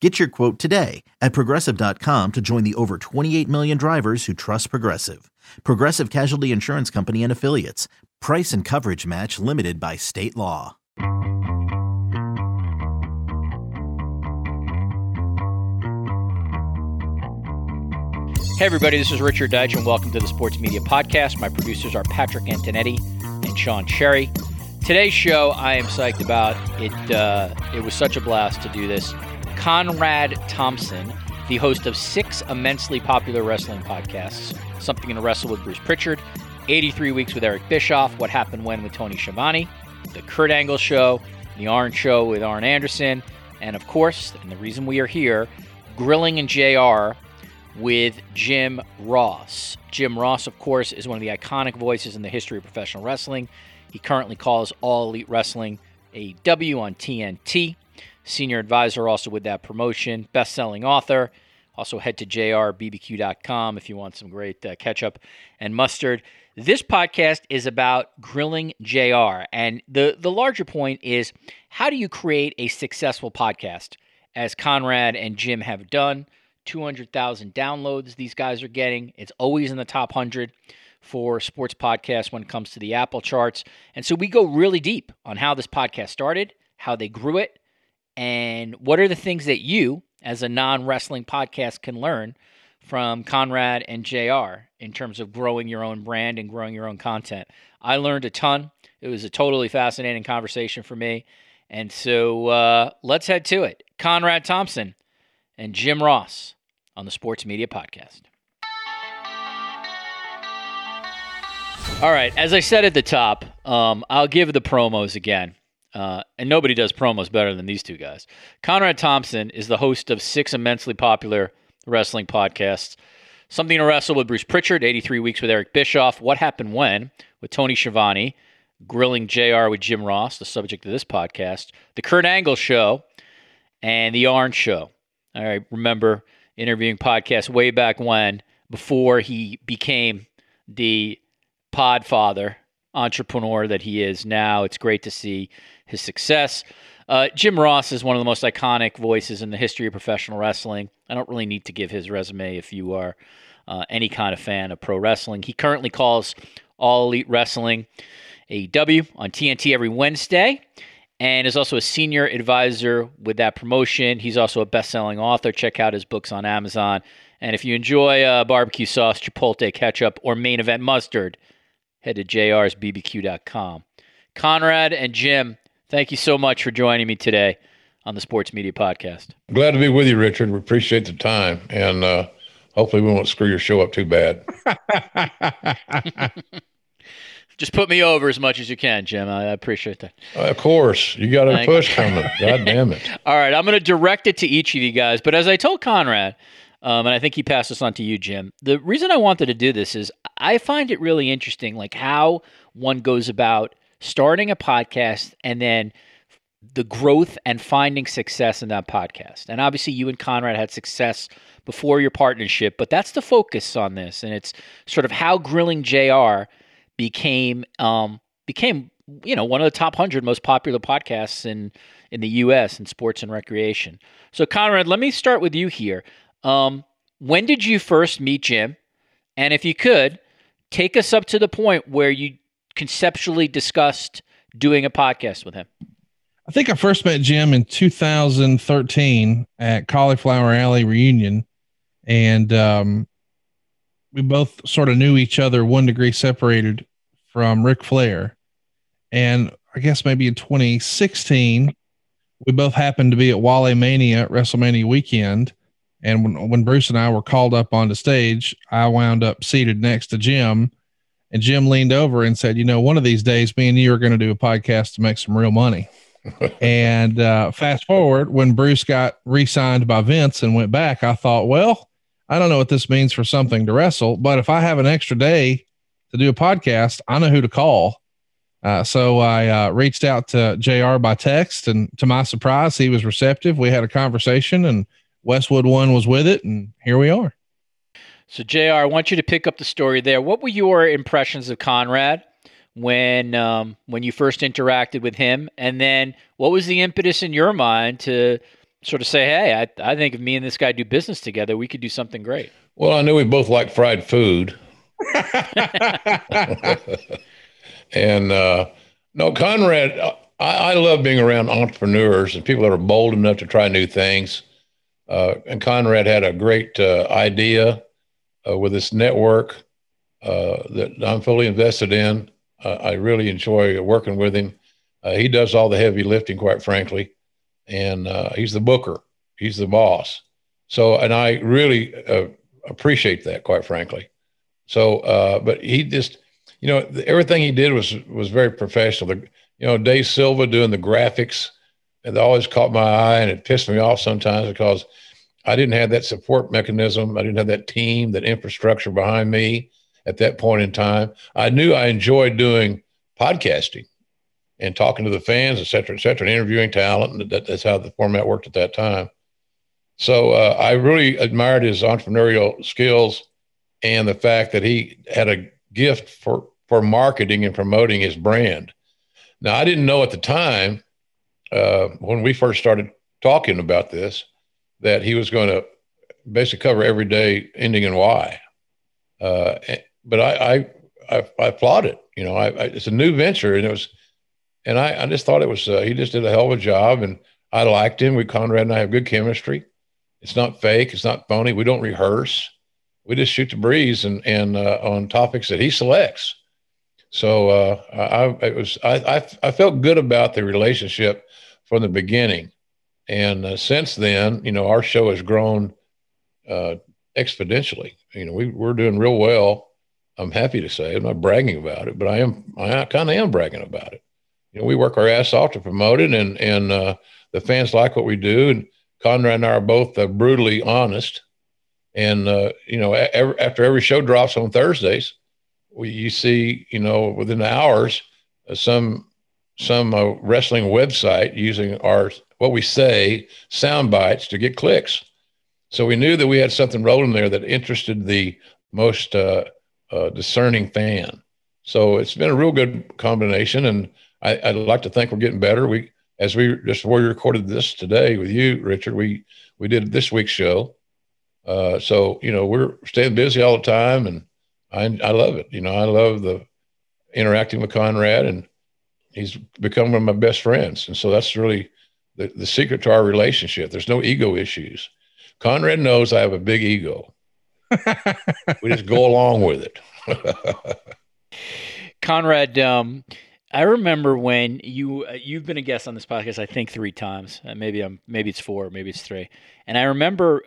Get your quote today at Progressive.com to join the over 28 million drivers who trust Progressive. Progressive Casualty Insurance Company and Affiliates. Price and coverage match limited by state law. Hey everybody, this is Richard Deitch and welcome to the Sports Media Podcast. My producers are Patrick Antonetti and Sean Cherry. Today's show I am psyched about. It was such a blast to do this. Conrad Thompson, the host of six immensely popular wrestling podcasts, Something to Wrestle with Bruce Pritchard, 83 Weeks with Eric Bischoff, What Happened When with Tony Schiavone, The Kurt Angle Show, The Arn Show with Arn Anderson, and of course, and the reason we are here, Grilling JR with Jim Ross. Jim Ross, of course, is one of the iconic voices in the history of professional wrestling. He currently calls All Elite Wrestling, AEW, on TNT. Senior advisor also with that promotion, best-selling author. Also head to jrbbq.com if you want some great ketchup and mustard. This podcast is about Grilling JR, and the larger point is, how do you create a successful podcast, as Conrad and Jim have done? 200,000 downloads these guys are getting. It's always in the top 100 for sports podcasts when it comes to the Apple charts. And so we go really deep on how this podcast started, how they grew it, and what are the things that you, as a non-wrestling podcast, can learn from Conrad and JR in terms of growing your own brand and growing your own content. I learned a ton. It was a totally fascinating conversation for me. And so let's head to it. Conrad Thompson and Jim Ross on the Sports Media Podcast. All right. As I said at the top, I'll give the promos again. And nobody does promos better than these two guys. Conrad Thompson is the host of six immensely popular wrestling podcasts. Something to Wrestle with Bruce Pritchard, 83 Weeks with Eric Bischoff, What Happened When with Tony Schiavone, Grilling JR with Jim Ross, the subject of this podcast, The Kurt Angle Show, and The Arn Show. I remember interviewing podcasts way back when, before he became the podfather entrepreneur that he is now. It's great to see his success. Jim Ross is one of the most iconic voices in the history of professional wrestling. I don't really need to give his resume if you are any kind of fan of pro wrestling. He currently calls All Elite Wrestling, AEW, on TNT every Wednesday, and is also a senior advisor with that promotion. He's also a best-selling author. Check out his books on Amazon. And if you enjoy barbecue sauce, chipotle ketchup, or main event mustard, head to jrbbq.com. Conrad and Jim, thank you so much for joining me today on the Sports Media Podcast. Glad to be with you, Richard. We appreciate the time, and hopefully we won't screw your show up too bad. Just put me over as much as you can, Jim. I appreciate that. Of course. You got a push coming. God damn it. All right. I'm going to direct it to each of you guys. But as I told Conrad, and I think he passed this on to you, Jim, the reason I wanted to do this is I find it really interesting, like how one goes about starting a podcast and then the growth and finding success in that podcast. And obviously you and Conrad had success before your partnership, but that's the focus on this. And it's sort of how Grilling JR became one of the top 100 most popular podcasts in the U.S. in sports and recreation. So Conrad, let me start with you here. When did you first meet Jim? And if you could, take us up to the point where you conceptually discussed doing a podcast with him. I think I first met Jim in 2013 at Cauliflower Alley Reunion. And we both sort of knew each other 1 degree separated from Ric Flair. And I guess maybe in 2016, we both happened to be at Wale Mania, WrestleMania weekend. And when Bruce and I were called up onto stage, I wound up seated next to Jim, and Jim leaned over and said, one of these days, me and you are going to do a podcast to make some real money. And fast forward, when Bruce got re-signed by Vince and went back, I thought, well, I don't know what this means for Something to Wrestle, but if I have an extra day to do a podcast, I know who to call. So I reached out to JR by text, and to my surprise, he was receptive. We had a conversation, and Westwood One was with it, and here we are. So JR, I want you to pick up the story there. What were your impressions of Conrad when you first interacted with him? And then what was the impetus in your mind to sort of say, hey, I think if me and this guy do business together, we could do something great? Well, I knew we both liked fried food. And no, Conrad, I love being around entrepreneurs and people that are bold enough to try new things. And Conrad had a great idea with this network that I'm fully invested in. I really enjoy working with him. He does all the heavy lifting, quite frankly. And he's the booker. He's the boss. So, and I really appreciate that, quite frankly. So, but he just, you know, everything he did was very professional. You know, Dave Silva doing the graphics, and they always caught my eye, and it pissed me off sometimes because I didn't have that support mechanism. I didn't have that team, that infrastructure behind me at that point in time. I knew I enjoyed doing podcasting and talking to the fans, et cetera, and interviewing talent. And that's how the format worked at that time. So I really admired his entrepreneurial skills and the fact that he had a gift for marketing and promoting his brand. Now, I didn't know at the time when we first started talking about this that he was going to basically cover every day ending in Y. But I applaud it. You know, it's a new venture, and it was, and I just thought it was, he just did a hell of a job, and I liked him. Conrad and I have good chemistry. It's not fake. It's not phony. We don't rehearse. We just shoot the breeze and on topics that he selects. So I felt good about the relationship from the beginning. And since then, you know, our show has grown exponentially. You know, we're doing real well. I'm happy to say. I'm not bragging about it, but I kind of am bragging about it. You know, we work our ass off to promote it, and the fans like what we do. And Conrad and I are both brutally honest. And, you know, after every show drops on Thursdays, you see, you know, within hours, some wrestling website using what we say, sound bites to get clicks. So we knew that we had something rolling there that interested the most discerning fan. So it's been a real good combination. And I'd like to think we're getting better. We recorded this today with you, Richard, we did this week's show. So, you know, we're staying busy all the time, and I love it. You know, I love the interacting with Conrad, and he's become one of my best friends. And so that's really the secret to our relationship. There's no ego issues. Conrad knows I have a big ego. We just go along with it. Conrad, I remember when you've been a guest on this podcast, I think 3 times, maybe it's 4, maybe it's 3. And I remember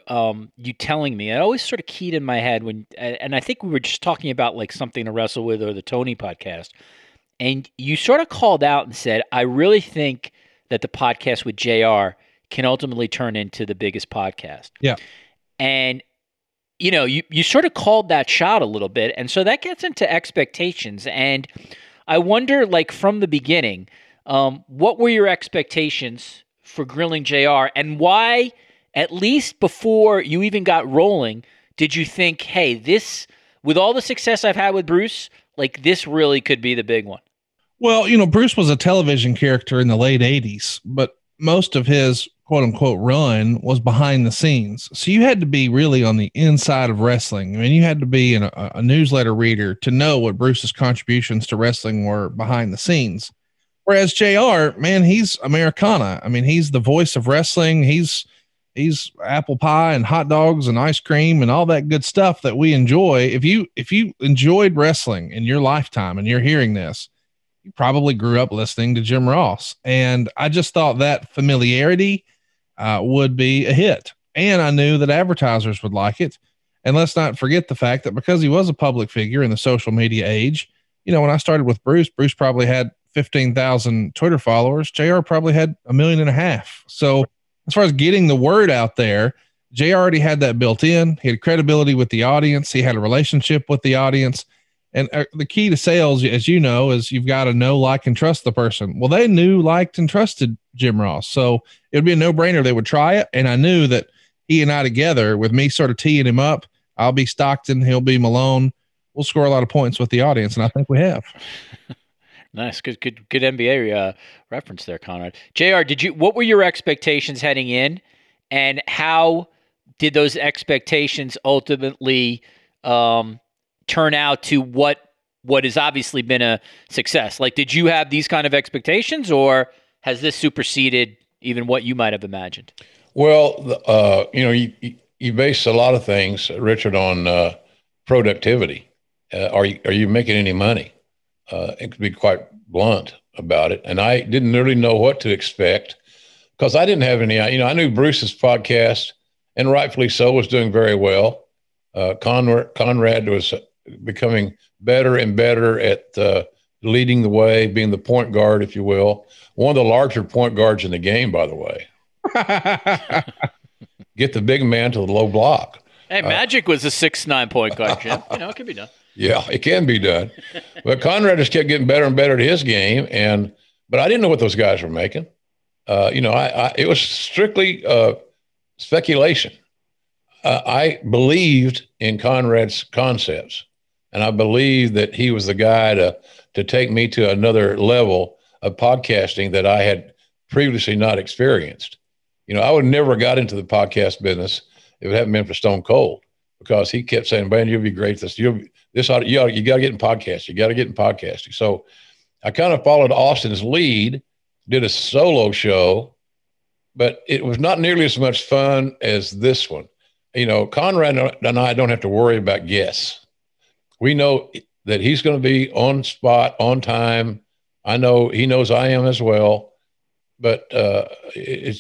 you telling me, I always sort of keyed in my head when, and I think we were just talking about like Something to Wrestle With or the Tony podcast. And you sort of called out and said, I really think that the podcast with JR can ultimately turn into the biggest podcast. Yeah. And, you know, you sort of called that shot a little bit. And so that gets into expectations, and I wonder, like, from the beginning, what were your expectations for Grilling JR, and why, at least before you even got rolling, did you think, hey, this, with all the success I've had with Bruce, like, this really could be the big one? Well, you know, Bruce was a television character in the late 80s, but most of his quote-unquote run was behind the scenes. So you had to be really on the inside of wrestling. I mean, you had to be a newsletter reader to know what Bruce's contributions to wrestling were behind the scenes. Whereas JR, man, he's Americana. I mean, he's the voice of wrestling. He's apple pie and hot dogs and ice cream and all that good stuff that we enjoy. If you enjoyed wrestling in your lifetime and you're hearing this, you probably grew up listening to Jim Ross. And I just thought that familiarity would be a hit. And I knew that advertisers would like it. And let's not forget the fact that because he was a public figure in the social media age, you know, when I started with Bruce probably had 15,000 Twitter followers. JR probably had 1.5 million. So as far as getting the word out there, JR already had that built in. He had credibility with the audience. He had a relationship with the audience. And the key to sales, as you know, is you've got to know, like, and trust the person. Well, they knew, liked, and trusted Jim Ross. So it would be a no brainer. They would try it. And I knew that he and I together, with me sort of teeing him up, I'll be Stockton, he'll be Malone. We'll score a lot of points with the audience. And I think we have. Nice. Good NBA reference there, Conrad. JR, what were your expectations heading in, and how did those expectations ultimately turn out to what has obviously been a success? Like, did you have these kind of expectations, or has this superseded even what you might have imagined? Well, you base a lot of things, Richard, on productivity. Are you making any money? It could be quite blunt about it. And I didn't really know what to expect, because I didn't have any, I knew Bruce's podcast, and rightfully so, was doing very well. Conrad was becoming better and better at leading the way, being the point guard, if you will. One of the larger point guards in the game, by the way. Get the big man to the low block. Hey, Magic was a 6'9" point guard, Jim. It can be done. Yeah, it can be done. But Conrad just kept getting better and better at his game, but I didn't know what those guys were making. It was strictly speculation. I believed in Conrad's concepts, and I believed that he was the guy to take me to another level of podcasting that I had previously not experienced. I would never have got into the podcast business if it hadn't been for Stone Cold, because he kept saying, "Man, you'll be great at this. You got to get in podcasting. You got to get in podcasting." So I kind of followed Austin's lead, did a solo show, but it was not nearly as much fun as this one. Conrad and I don't have to worry about guests. We know that he's going to be on spot, on time. I know he knows I am as well, but there was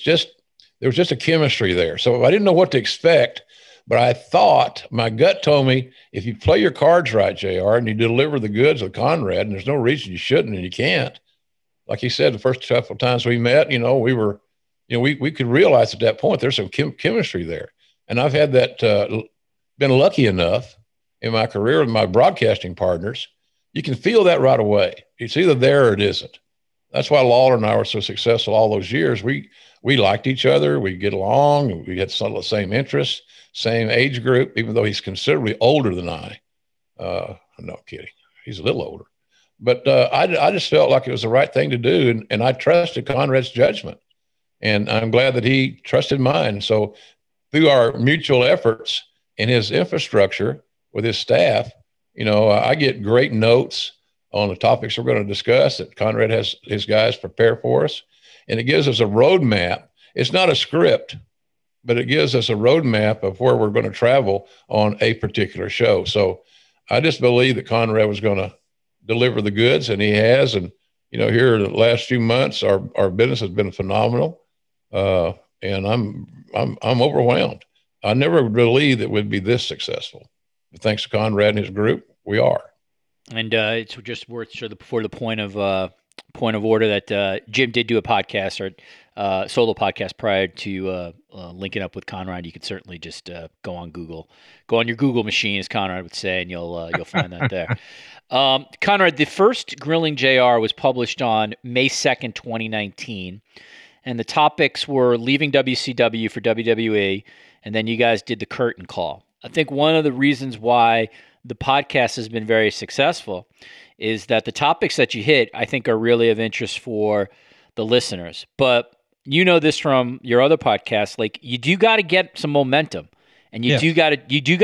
just a chemistry there. So I didn't know what to expect, but I thought, my gut told me, if you play your cards right, JR, and you deliver the goods with Conrad, and there's no reason you shouldn't and you can't. Like he said, the first couple times we met, we could realize at that point there's some chemistry there. And I've had that, been lucky enough in my career with my broadcasting partners. You can feel that right away. It's either there or it isn't. That's why Lawler and I were so successful all those years. We liked each other. We get along. We had some of the same interests, same age group, even though he's considerably older than I. No kidding. He's a little older. But I just felt like it was the right thing to do, and I trusted Conrad's judgment. And I'm glad that he trusted mine. So through our mutual efforts in his infrastructure with his staff, I get great notes on the topics we're going to discuss that Conrad has his guys prepare for us. And it gives us a roadmap. It's not a script, but it gives us a roadmap of where we're going to travel on a particular show. So I just believe that Conrad was going to deliver the goods, and he has. And, here in the last few months, our business has been phenomenal. And I'm overwhelmed. I never believed it would be this successful. But thanks to Conrad and his group, we are. And it's just worth before the point of order that Jim did do a podcast or solo podcast prior to linking up with Conrad. You could certainly just go on your Google machine, as Conrad would say, and you'll find that there. Conrad, the first Grilling JR was published on May 2nd, 2019. And the topics were leaving WCW for WWE, and then you guys did the curtain call. I think one of the reasons why the podcast has been very successful is that the topics that you hit, I think, are really of interest for the listeners. But you know this from your other podcasts, like, you do got to get some momentum, and you do got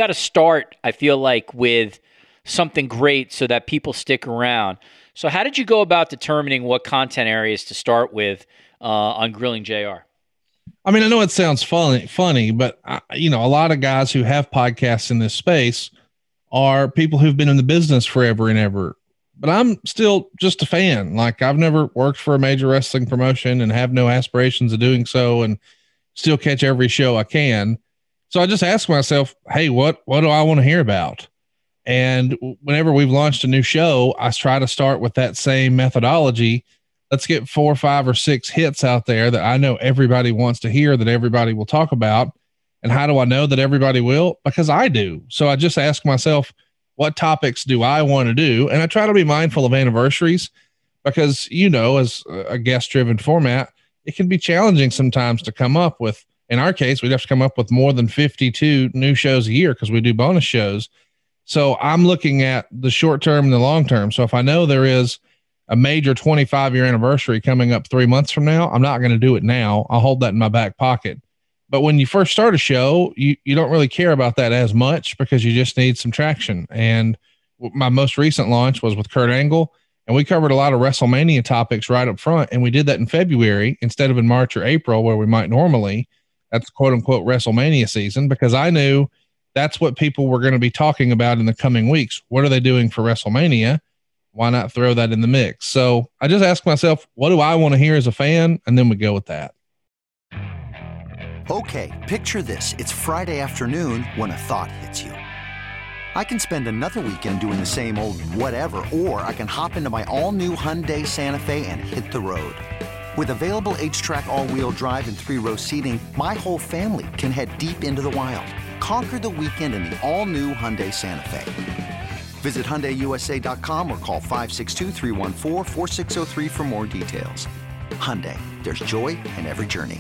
to start, I feel like, with something great so that people stick around. So how did you go about determining what content areas to start with on Grilling JR? I mean, I know it sounds funny, but a lot of guys who have podcasts in this space are people who've been in the business forever and ever, but I'm still just a fan. Like, I've never worked for a major wrestling promotion and have no aspirations of doing so, and still catch every show I can. So I just ask myself, hey, what do I want to hear about? And whenever we've launched a new show, I try to start with that same methodology. Let's get 4, 5, or 6 hits out there that I know everybody wants to hear, that everybody will talk about. And how do I know that everybody will? Because I do. So I just ask myself, what topics do I want to do? And I try to be mindful of anniversaries because, you know, as a guest driven format, it can be challenging sometimes to come up with, in our case, we'd have to come up with more than 52 new shows a year because we do bonus shows. So I'm looking at the short term and the long term. So if I know there is a major 25-year anniversary coming up 3 months from now, I'm not going to do it now. I'll hold that in my back pocket. But when you first start a show, you don't really care about that as much because you just need some traction. And my most recent launch was with Kurt Angle, and we covered a lot of WrestleMania topics right up front. And we did that in February instead of in March or April, where we might normally. That's quote unquote WrestleMania season, because I knew that's what people were going to be talking about in the coming weeks. What are they doing for WrestleMania? Why not throw that in the mix? So I just ask myself, what do I want to hear as a fan? And then we go with that. Okay, picture this. It's Friday afternoon when a thought hits you. I can spend another weekend doing the same old whatever, or I can hop into my all-new Hyundai Santa Fe and hit the road. With available H-Track all-wheel drive and three-row seating, my whole family can head deep into the wild. Conquer the weekend in the all-new Hyundai Santa Fe. Visit HyundaiUSA.com or call 562-314-4603 for more details. Hyundai, there's joy in every journey.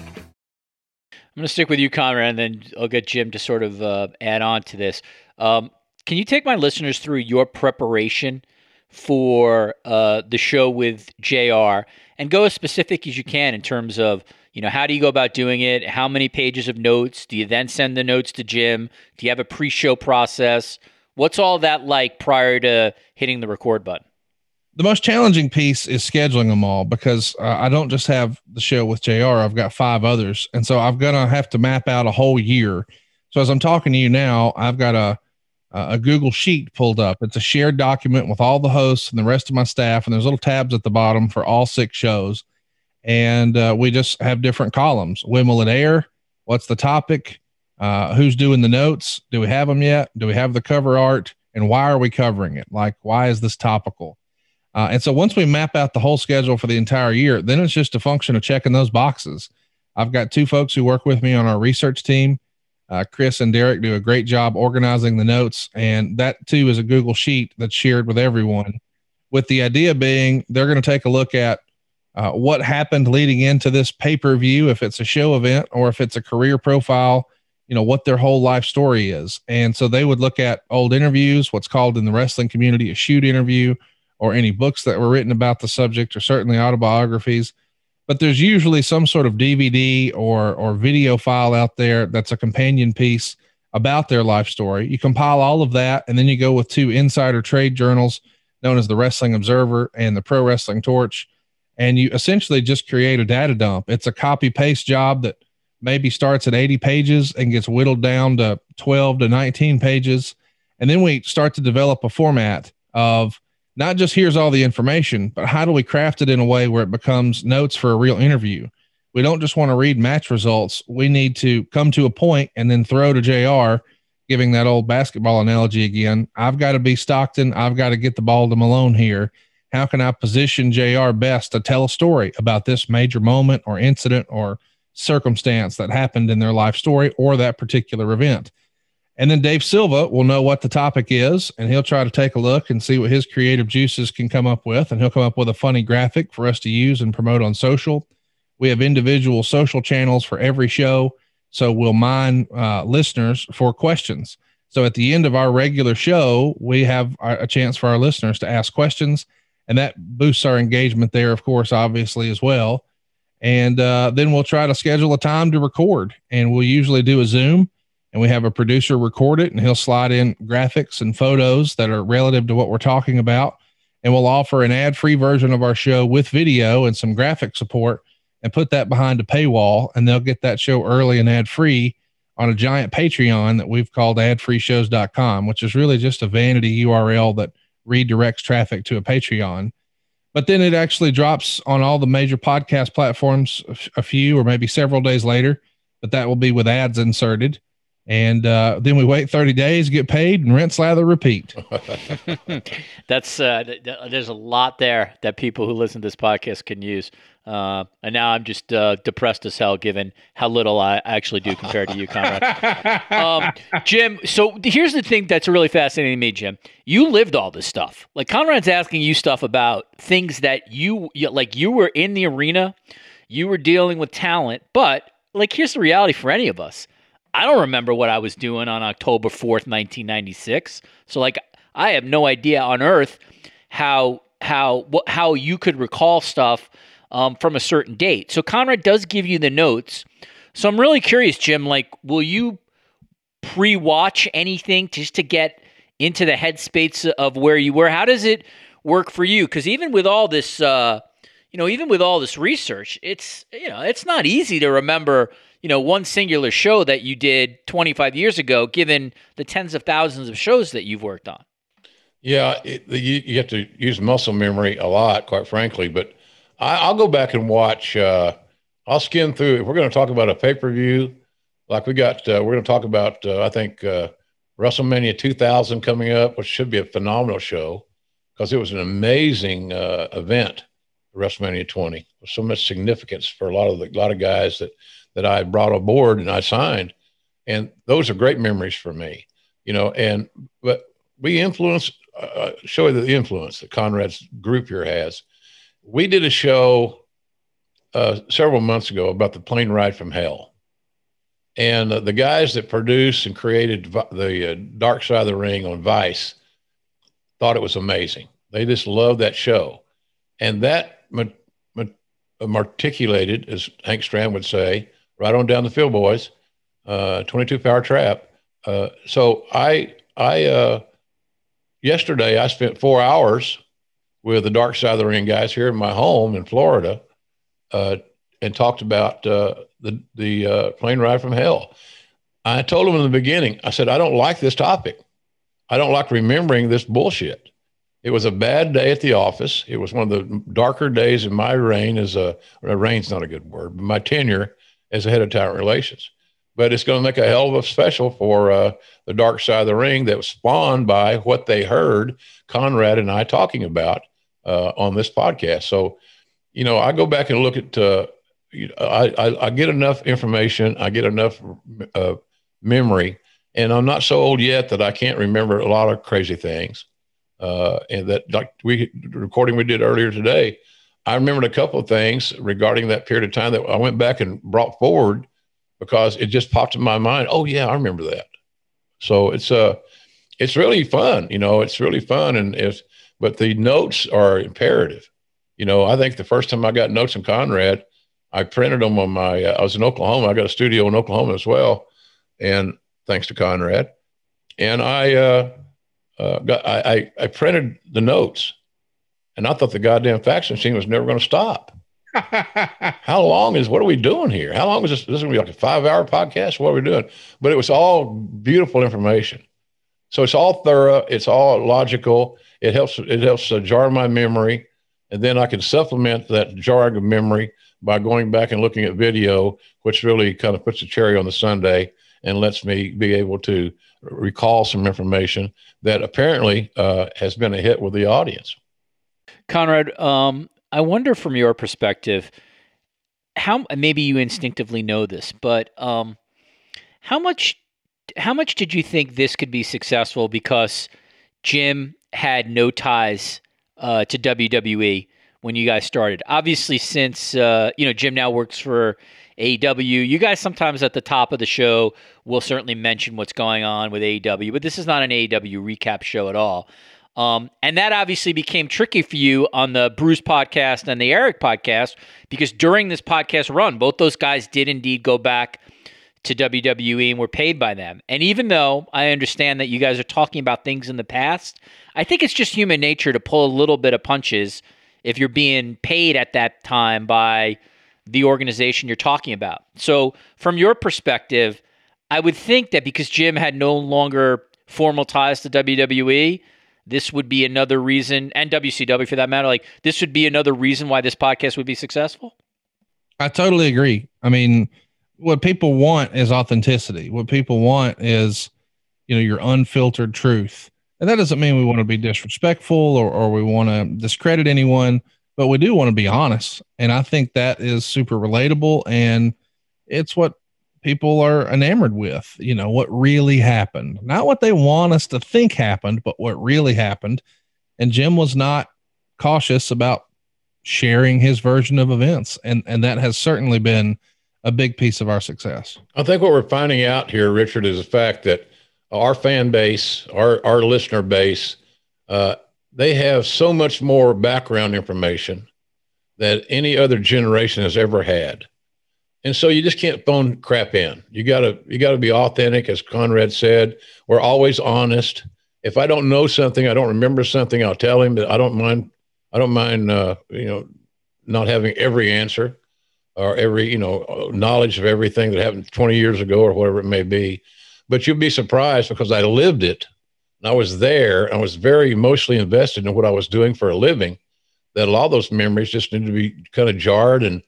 I'm going to stick with you, Conrad, and then I'll get Jim to sort of add on to this. Can you take my listeners through your preparation for the show with JR, and go as specific as you can in terms of, you know, how do you go about doing it? How many pages of notes? Do you then send the notes to Jim? Do you have a pre-show process? What's all that like prior to hitting the record button? The most challenging piece is scheduling them all, because I don't just have the show with JR. I've got five others. And so I'm going to have to map out a whole year. So as I'm talking to you now, I've got a Google sheet pulled up. It's a shared document with all the hosts and the rest of my staff. And there's little tabs at the bottom for all six shows. And we just have different columns. When will it air? What's the topic? Who's doing the notes? Do we have them yet? Do we have the cover art? And why are we covering it? Like, why is this topical? And so once we map out the whole schedule for the entire year, then it's just a function of checking those boxes. I've got two folks who work with me on our research team. Chris and Derek do a great job organizing the notes. And that too is a Google sheet that's shared with everyone, with the idea being they're going to take a look at what happened leading into this pay-per-view, if it's a show event or if it's a career profile, you know, what their whole life story is. And so they would look at old interviews, what's called in the wrestling community a shoot interview, or any books that were written about the subject, or certainly autobiographies. But there's usually some sort of DVD or video file out there that's a companion piece about their life story. You compile all of that, and then you go with two insider trade journals known as the Wrestling Observer and the Pro Wrestling Torch, and you essentially just create a data dump. It's a copy-paste job that maybe starts at 80 pages and gets whittled down to 12 to 19 pages, and then we start to develop a format of not just here's all the information, but how do we craft it in a way where it becomes notes for a real interview? We don't just want to read match results. We need to come to a point and then throw to JR, giving that old basketball analogy again. I've got to be Stockton. I've got to get the ball to Malone here. How can I position JR best to tell a story about this major moment or incident or circumstance that happened in their life story or that particular event? And then Dave Silva will know what the topic is, and he'll try to take a look and see what his creative juices can come up with. And he'll come up with a funny graphic for us to use and promote on social. We have individual social channels for every show. So we'll mine listeners for questions. So at the end of our regular show, we have a chance for our listeners to ask questions, and that boosts our engagement there, of course, obviously as well. And then we'll try to schedule a time to record, and we'll usually do a Zoom. And we have a producer record it, and he'll slide in graphics and photos that are relative to what we're talking about. And we'll offer an ad-free version of our show with video and some graphic support and put that behind a paywall. And they'll get that show early and ad-free on a giant Patreon that we've called adfreeshows.com, which is really just a vanity URL that redirects traffic to a Patreon. But then it actually drops on all the major podcast platforms a few or maybe several days later, but that will be with ads inserted. And then we wait 30 days, get paid, and rinse, lather, repeat. That's there's a lot there that people who listen to this podcast can use. And now I'm just depressed as hell, given how little I actually do compared to you, Conrad. Jim, so here's the thing that's really fascinating to me, Jim. You lived all this stuff. Like, Conrad's asking you stuff about things that you were in the arena, you were dealing with talent, but like, here's the reality for any of us. I don't remember what I was doing on October 4th, 1996. So like, I have no idea on earth how you could recall stuff from a certain date. So Conrad does give you the notes. So I'm really curious, Jim, like, will you pre-watch anything just to get into the headspace of where you were? How does it work for you? Because even with all this, even with all this research, it's not easy to remember, one singular show that you did 25 years ago, given the tens of thousands of shows that you've worked on. Yeah, you have to use muscle memory a lot, quite frankly. But I'll go back and watch. I'll skim through. If we're going to talk about a pay-per-view, like we got, we're going to talk about, I think WrestleMania 2000 coming up, which should be a phenomenal show because it was an amazing event. WrestleMania 20, so much significance for a lot of guys that I brought aboard and I signed. And those are great memories for me, but we influenced, show you the influence that Conrad's group here has. We did a show several months ago about the plane ride from hell. And the guys that produced and created the Dark Side of the Ring on Vice thought it was amazing. They just loved that show. And that articulated, as Hank Stram would say, right on down the field, boys, 22-power trap. So yesterday I spent 4 hours with the Dark Side of the Ring guys here in my home in Florida and talked about the plane ride from hell. I told them in the beginning, I said, I don't like this topic. I don't like remembering this bullshit. It was a bad day at the office. It was one of the darker days in my reign reign's not a good word, but my tenure as the head of talent relations. But it's going to make a hell of a special for the Dark Side of the Ring that was spawned by what they heard Conrad and I talking about on this podcast. So, I go back and look at, I get enough information. I get enough memory, and I'm not so old yet that I can't remember a lot of crazy things. And that, like the recording we did earlier today, I remembered a couple of things regarding that period of time that I went back and brought forward because it just popped in my mind. Oh yeah, I remember that. So it's really fun. It's really fun. But the notes are imperative. I think the first time I got notes in Conrad, I printed them on my, I was in Oklahoma. I got a studio in Oklahoma as well. And thanks to Conrad. And I printed the notes, and I thought the goddamn fax machine was never going to stop. What are we doing here? How long is this? This is going to be like a 5-hour podcast. What are we doing? But it was all beautiful information. So it's all thorough. It's all logical. It helps jar my memory. And then I can supplement that jarring of memory by going back and looking at video, which really kind of puts the cherry on the sundae and lets me be able to recall some information that apparently has been a hit with the audience. Conrad, I wonder from your perspective, how maybe you instinctively know this, but how much did you think this could be successful because Jim had no ties to WWE when you guys started? Obviously, since Jim now works for AEW, you guys sometimes at the top of the show will certainly mention what's going on with AEW, but this is not an AEW recap show at all. And that obviously became tricky for you on the Bruce podcast and the Eric podcast, because during this podcast run, both those guys did indeed go back to WWE and were paid by them. And even though I understand that you guys are talking about things in the past, I think it's just human nature to pull a little bit of punches if you're being paid at that time by the organization you're talking about. So from your perspective, I would think that because Jim had no longer formal ties to WWE, this would be another reason, and WCW for that matter, like this would be another reason why this podcast would be successful. I totally agree. I mean, what people want is authenticity. What people want is, you know, your unfiltered truth. And that doesn't mean we want to be disrespectful or we want to discredit anyone, but we do want to be honest. And I think that is super relatable, and it's what people are enamored with, you know, what really happened, not what they want us to think happened, but what really happened. And Jim was not cautious about sharing his version of events. And that has certainly been a big piece of our success. I think what we're finding out here, Richard, is the fact that our fan base, our listener base, they have so much more background information that any other generation has ever had. And so you just can't phone crap in. You gotta be authentic. As Conrad said, we're always honest. If I don't know something, I don't remember something, I'll tell him, but I don't mind, you know, not having every answer or every, you know, knowledge of everything that happened 20 years ago or whatever it may be. But you'll be surprised, because I lived it and I was there and I was very emotionally invested in what I was doing for a living, that a lot of those memories just need to be kind of jarred and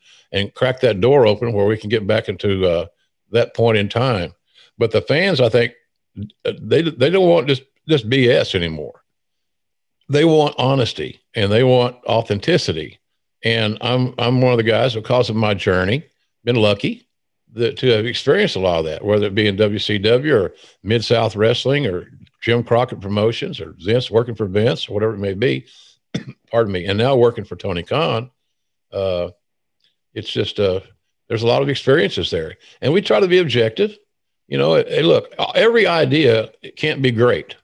crack that door open where we can get back into that point in time. But the fans, I think they don't want just BS anymore. They want honesty and they want authenticity. And I'm one of the guys, because of my journey, been lucky to have experienced a lot of that, whether it be in WCW or Mid-South Wrestling or Jim Crockett Promotions or Vince, working for Vince, or whatever it may be, pardon me. And now working for Tony Khan, it's just, there's a lot of experiences there, and we try to be objective. You know, hey, look, every idea can't be great.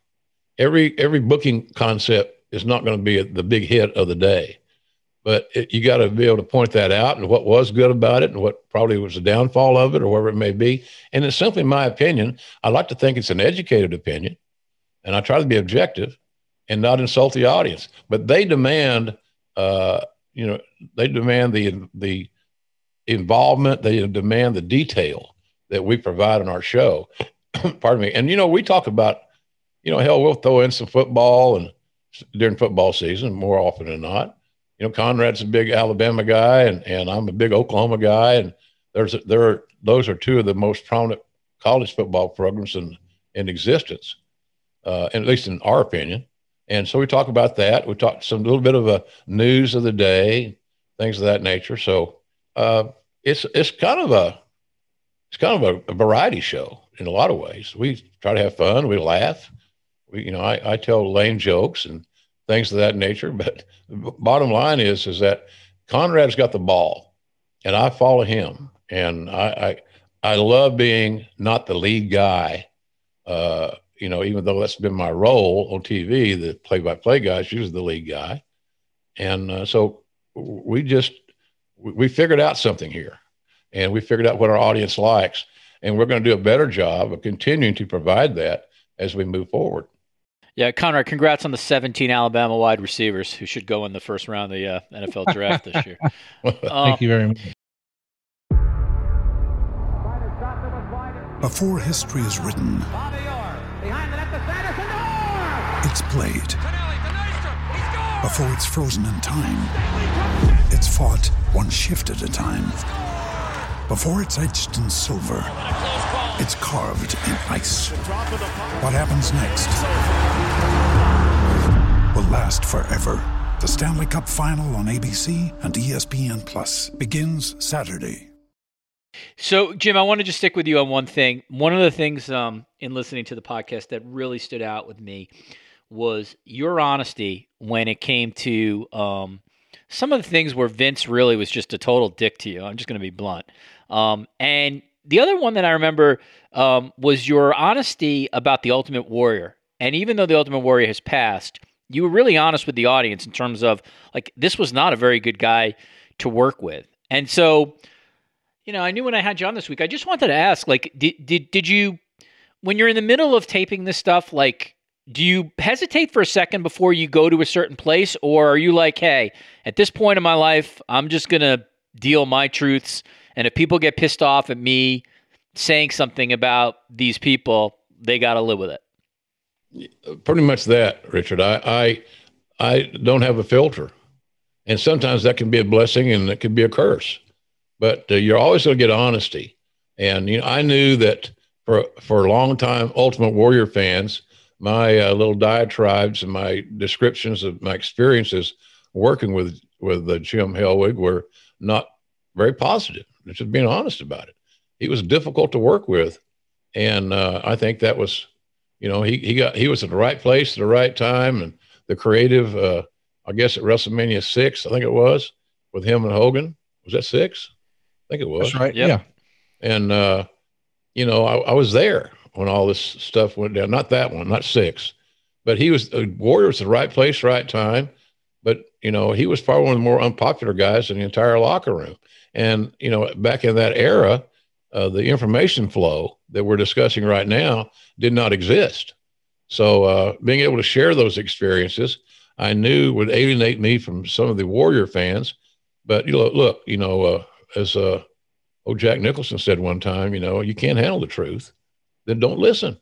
Every booking concept is not going to be the big hit of the day, but you got to be able to point that out, and what was good about it and what probably was the downfall of it or whatever it may be. And it's simply my opinion. I like to think it's an educated opinion, and I try to be objective and not insult the audience, but they demand, you know, they demand the involvement. They demand the detail that we provide on our show. Pardon me. And, you know, we talk about, you know, hell, we'll throw in some football and during football season more often than not. You know, Conrad's a big Alabama guy, and I'm a big Oklahoma guy. And those are two of the most prominent college football programs in existence, at least in our opinion. And so we talk about that. We talk some little bit of a news of the day, things of that nature. So it's kind of a variety show in a lot of ways. We try to have fun. We laugh. You know, I tell lame jokes and things of that nature. But the bottom line is that Conrad's got the ball, and I follow him. And I love being not the lead guy. You know, even though that's been my role on TV, the play-by-play guy is usually the lead guy. And so we figured out something here, and we figured out what our audience likes, and we're going to do a better job of continuing to provide that as we move forward. Yeah, Conrad, congrats on the 17 Alabama wide receivers who should go in the first round of the NFL draft this year. Thank you very much. Before history is written, it's played. Before it's frozen in time, it's fought one shift at a time. Before it's etched in silver, it's carved in ice. What happens next will last forever. The Stanley Cup Final on ABC and ESPN Plus begins Saturday. So, Jim, I want to just stick with you on one thing. One of the things in listening to the podcast that really stood out with me was your honesty when it came to some of the things where Vince really was just a total dick to you. I'm just going to be blunt. And the other one that I remember was your honesty about the Ultimate Warrior. And even though the Ultimate Warrior has passed, you were really honest with the audience in terms of, like, this was not a very good guy to work with. And so, you know, I knew when I had you on this week, I just wanted to ask, like, did you, when you're in the middle of taping this stuff, like, do you hesitate for a second before you go to a certain place? Or are you like, hey, at this point in my life, I'm just going to deal my truths. And if people get pissed off at me saying something about these people, they got to live with it. Pretty much that, Richard. I don't have a filter. And sometimes that can be a blessing and it can be a curse. But you're always going to get honesty. And, you know, I knew that for a long time, Ultimate Warrior fans, my little diatribes and my descriptions of my experiences working with Jim Helwig were not very positive. Just being honest about it. He was difficult to work with. And I think that was, you know, he was at the right place at the right time. And the creative, I guess at WrestleMania 6, I think it was, with him and Hogan. Was that 6? I think it was. That's right. Yeah. And, you know, I was there when all this stuff went down. Not that one, not 6, but he was a Warrior at the right place, right time. But, you know, he was probably one of the more unpopular guys in the entire locker room. And, you know, back in that era, the information flow that we're discussing right now did not exist. So being able to share those experiences, I knew would alienate me from some of the Warrior fans. But, you know, look, you know, as old Jack Nicholson said one time, you know, you can't handle the truth, then don't listen.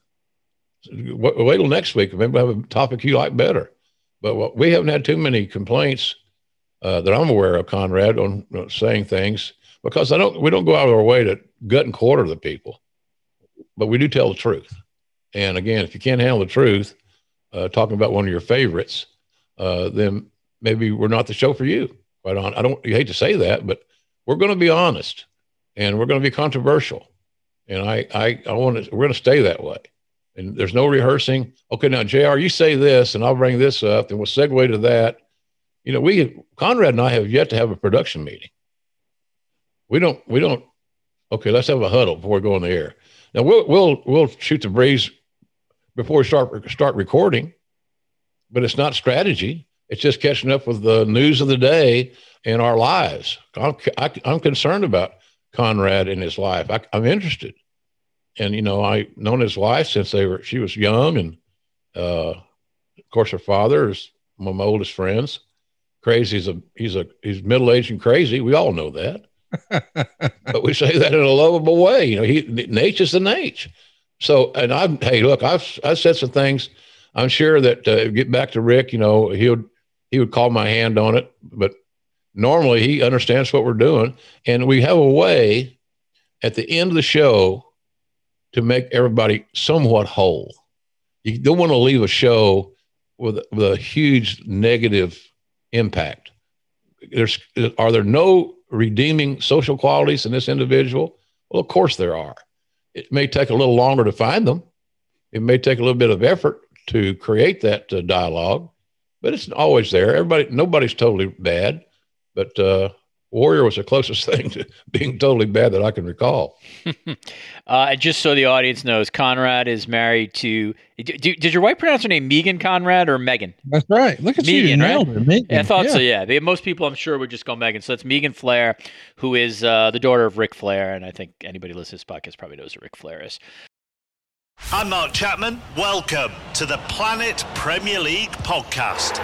Wait till next week. Maybe we'll have a topic you like better. But we haven't had too many complaints that I'm aware of, Conrad, on saying things, because we don't go out of our way to gut and quarter the people, but we do tell the truth. And again, if you can't handle the truth, talking about one of your favorites, then maybe we're not the show for you. Right on. You hate to say that, but we're going to be honest and we're going to be controversial. And we're going to stay that way. And there's no rehearsing. Okay, now JR, you say this and I'll bring this up and we'll segue to that. You know, Conrad and I have yet to have a production meeting. We don't, okay, let's have a huddle before we go on the air. Now we'll shoot the breeze before we start recording, but it's not strategy. It's just catching up with the news of the day and our lives. I'm concerned about Conrad and his life. I'm interested. And, you know, I've known his wife since she was young. And, of course, her father is one of my oldest friends. Crazy. He's middle-aged and crazy. We all know that, but we say that in a lovable way. You know, Nate is the Nate. So, and hey, look, I said some things. I'm sure that get back to Rick, you know, he would call my hand on it, but normally he understands what we're doing. And we have a way at the end of the show to make everybody somewhat whole. You don't want to leave a show with a huge negative impact. Are there no redeeming social qualities in this individual? Well, of course there are. It may take a little longer to find them. It may take a little bit of effort to create that dialogue, but it's always there. Nobody's totally bad, but, Warrior was the closest thing to being totally bad that I can recall. Just so the audience knows, Conrad is married to. Did your wife pronounce her name Megan Conrad or Megan? That's right. Look at Megan, you nailed her. Megan. Yeah, I thought so. Yeah, most people I'm sure would just go Megan. So that's Megan Flair, who is the daughter of Ric Flair, and I think anybody listening to this podcast probably knows who Ric Flair is. I'm Mark Chapman. Welcome to the Planet Premier League podcast.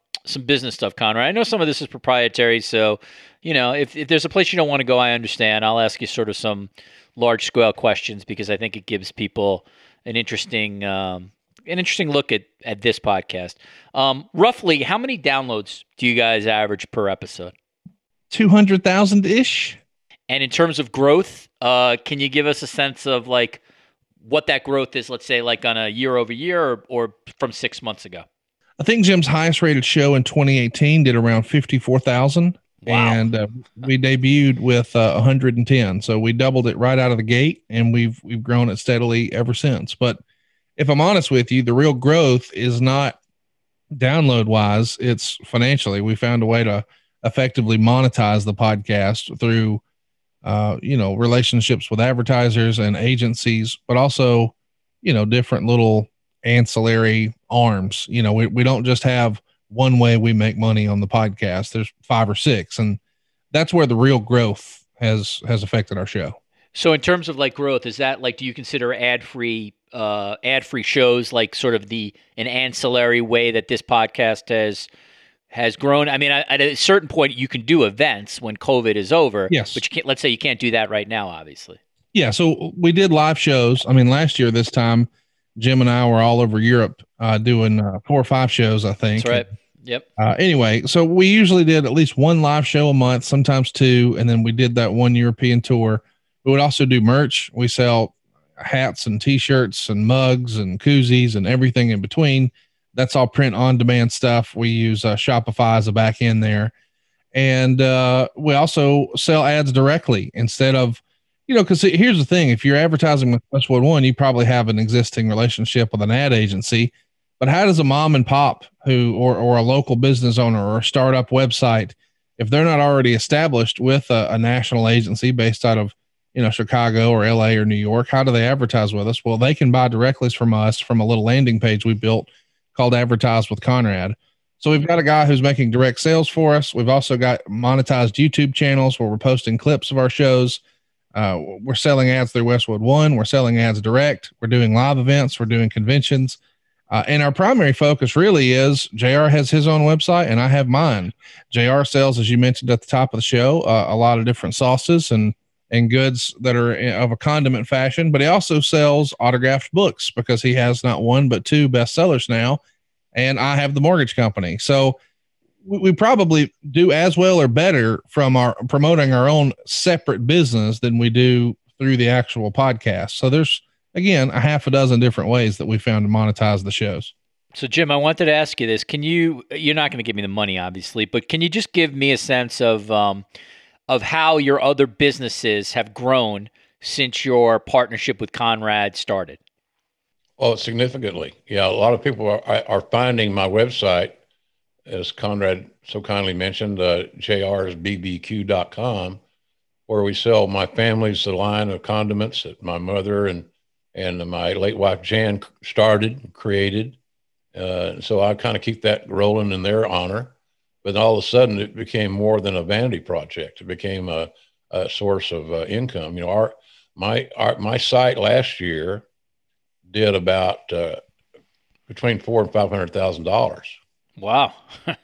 some business stuff, Conrad. I know some of this is proprietary, so, you know, if there's a place you don't want to go, I understand. I'll ask you sort of some large-scale questions because I think it gives people an interesting look at this podcast. Roughly, how many downloads do you guys average per episode? 200,000-ish. And in terms of growth, can you give us a sense of, like, what that growth is, let's say, like on a year-over-year or from 6 months ago? I think Jim's highest-rated show in 2018 did around 54,000, wow. And we debuted with 110. So we doubled it right out of the gate, and we've grown it steadily ever since. But if I'm honest with you, the real growth is not download-wise; it's financially. We found a way to effectively monetize the podcast through, you know, relationships with advertisers and agencies, but also, you know, different little ancillary arms. You know, we don't just have one way we make money on the podcast. There's 5 or 6, and that's where the real growth has affected our show. So in terms of like growth, is that like, do you consider ad-free shows like sort of an ancillary way that this podcast has grown? I mean, at a certain point you can do events when COVID is over, yes, but you can't, let's say you can't do that right now, obviously. Yeah. So we did live shows. I mean, last year, this time, Jim and I were all over Europe, doing 4 or 5 shows, I think. That's right. Yep. Anyway, so we usually did at least one live show a month, sometimes 2. And then we did that one European tour. We would also do merch. We sell hats and t-shirts and mugs and koozies and everything in between. That's all print on demand stuff. We use Shopify as a back end there. And we also sell ads directly instead of, you know, because here's the thing. If you're advertising with Westwood One, you probably have an existing relationship with an ad agency. But how does a mom and pop or a local business owner or a startup website, if they're not already established with a national agency based out of, you know, Chicago or LA or New York, how do they advertise with us? Well, they can buy directly from us from a little landing page we built called Advertise with Conrad. So we've got a guy who's making direct sales for us. We've also got monetized YouTube channels where we're posting clips of our shows. We're selling ads through Westwood One. We're selling ads direct. We're doing live events. We're doing conventions. And our primary focus really is JR has his own website and I have mine. JR sells, as you mentioned at the top of the show, a lot of different sauces and goods that are of a condiment fashion, but he also sells autographed books because he has not 1, but 2 bestsellers now. And I have the mortgage company. So we probably do as well or better from our promoting our own separate business than we do through the actual podcast. So there's, again, a half a dozen different ways that we found to monetize the shows. So Jim, I wanted to ask you this. You're not going to give me the money, obviously, but can you just give me a sense of how your other businesses have grown since your partnership with Conrad started? Oh, significantly. Yeah. A lot of people are finding my website, as Conrad so kindly mentioned, jrbbq.com, where we sell my family's line of condiments that my mother and my late wife, Jan, created. So I kind of keep that rolling in their honor. But all of a sudden it became more than a vanity project. It became a source of income. You know, my site last year did about between $400,000 and $500,000. Wow.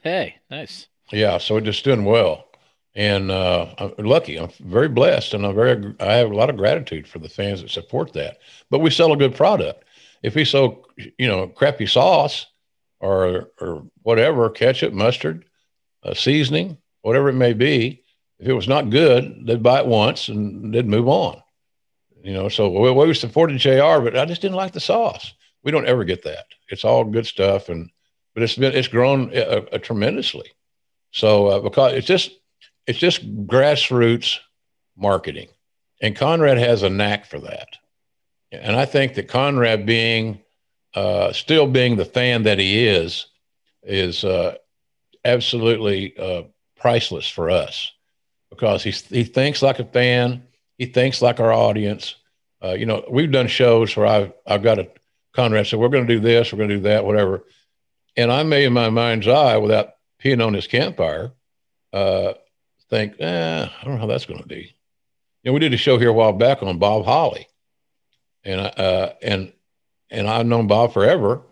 Hey, nice. Yeah. So we're just doing well. And I'm lucky. I'm very blessed, and I have a lot of gratitude for the fans that support that. But we sell a good product. If we sell, you know, crappy sauce or whatever, ketchup, mustard, seasoning, whatever it may be, if it was not good, they'd buy it once and they'd move on. You know, so we supported JR, but I just didn't like the sauce. We don't ever get that. It's all good stuff, but it's grown tremendously. So because it's just grassroots marketing, and Conrad has a knack for that. And I think that Conrad still being the fan that he is absolutely priceless for us, because he thinks like a fan. He thinks like our audience. You know, we've done shows where I've got a Conrad said, we're going to do this. We're going to do that, whatever. And I may in my mind's eye, without peeing on his campfire, think, I don't know how that's going to be. You know, we did a show here a while back on Bob Holly, and I've known Bob forever,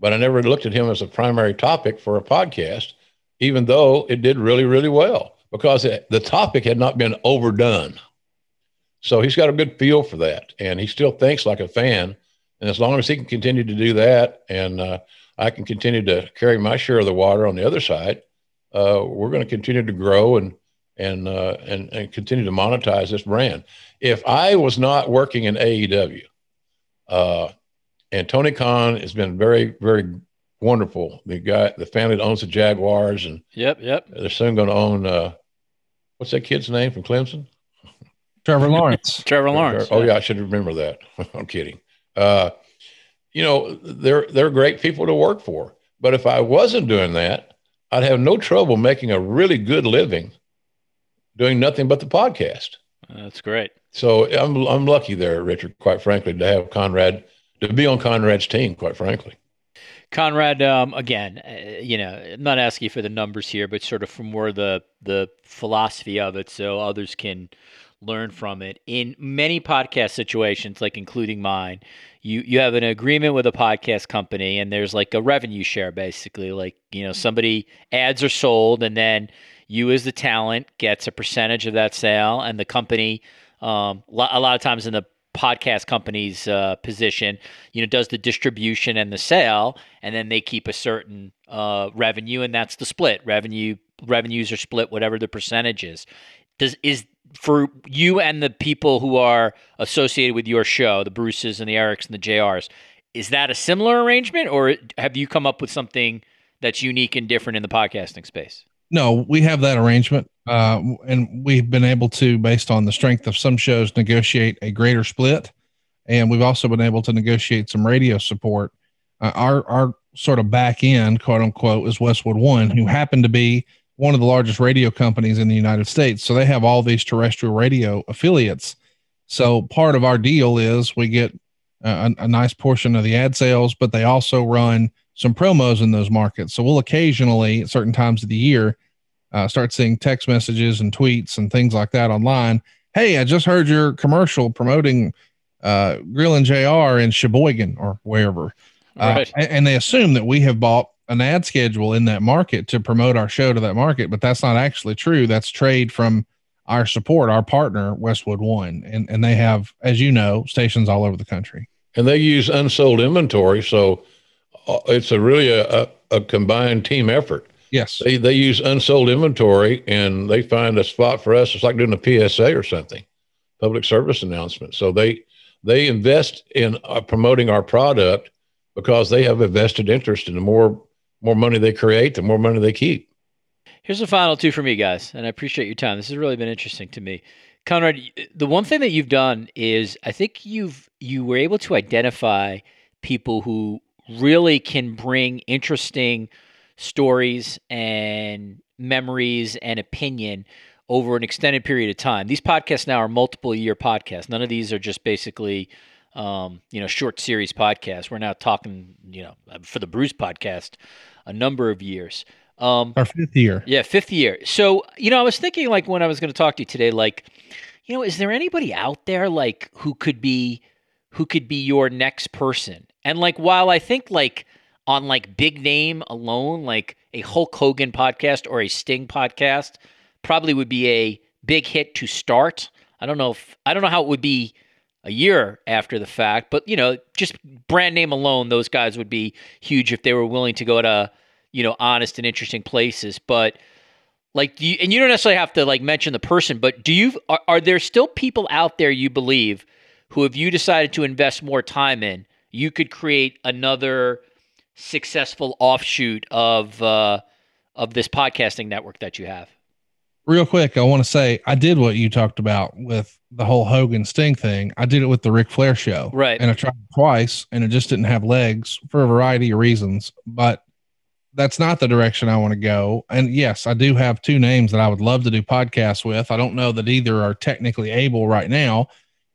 but I never looked at him as a primary topic for a podcast, even though it did really, really well, because the topic had not been overdone. So he's got a good feel for that, and he still thinks like a fan. And as long as he can continue to do that, and I can continue to carry my share of the water on the other side, we're going to continue to grow and continue to monetize this brand. If I was not working in AEW, and Tony Khan has been very, very wonderful. The family that owns the Jaguars, and yep, they're soon going to own what's that kid's name from Clemson? Trevor Lawrence. Trevor Lawrence. Oh yeah, I should remember that. I'm kidding. You know, they're great people to work for. But if I wasn't doing that, I'd have no trouble making a really good living doing nothing but the podcast. That's great. So I'm lucky there, Richard, quite frankly, to be on Conrad's team, quite frankly. Conrad, again, you know, I'm not asking you for the numbers here, but sort of from more the philosophy of it so others can learn from it. In many podcast situations, like including mine, you have an agreement with a podcast company and there's like a revenue share, basically. Like, you know, somebody ads are sold and then you as the talent gets a percentage of that sale, and the company, a lot of times in the podcast company's position, you know, does the distribution and the sale, and then they keep a certain revenue, and that's the split. Revenues are split, whatever the percentage is. Is for you and the people who are associated with your show, the Bruces and the Erics and the JRs, is that a similar arrangement, or have you come up with something that's unique and different in the podcasting space? No, we have that arrangement, and we've been able to, based on the strength of some shows, negotiate a greater split, and we've also been able to negotiate some radio support. Our sort of back end, quote unquote, is Westwood One, who happened to be one of the largest radio companies in the United States, so they have all these terrestrial radio affiliates. So part of our deal is we get a nice portion of the ad sales, but they also run some promos in those markets. So we'll occasionally, at certain times of the year, start seeing text messages and tweets and things like that online. Hey, I just heard your commercial promoting Grilling JR in Sheboygan or wherever. Right. And they assume that we have bought an ad schedule in that market to promote our show to that market, but that's not actually true. That's trade from our support, our partner, Westwood One. And they have, as you know, stations all over the country. And they use unsold inventory. So it's really a combined team effort. Yes. They use unsold inventory and they find a spot for us. It's like doing a PSA or something, public service announcement. So they invest in promoting our product because they have a vested interest in the more money they create, the more money they keep. Here's the final two for me, guys. And I appreciate your time. This has really been interesting to me. Conrad, the one thing that you've done is I think you were able to identify people who really can bring interesting stories and memories and opinion over an extended period of time. These podcasts now are multiple year podcasts. None of these are just basically, you know, short series podcasts. We're now talking, you know, for the Bruce podcast, a number of years. Our fifth year. Yeah. Fifth year. So, you know, I was thinking like when I was going to talk to you today, like, you know, is there anybody out there like who could be your next person? And like, while I think like on like big name alone, like a Hulk Hogan podcast or a Sting podcast probably would be a big hit to start. I don't know how it would be a year after the fact, but you know, just brand name alone, those guys would be huge if they were willing to go to, you know, honest and interesting places. But like, and you don't necessarily have to like mention the person, but are there still people out there you believe who, if you decided to invest more time in, you could create another successful offshoot of this podcasting network that you have? Real quick, I want to say I did what you talked about with the whole Hogan Sting thing. I did it with the Ric Flair show. Right. And I tried twice and it just didn't have legs for a variety of reasons, but that's not the direction I want to go. And yes, I do have two names that I would love to do podcasts with. I don't know that either are technically able right now,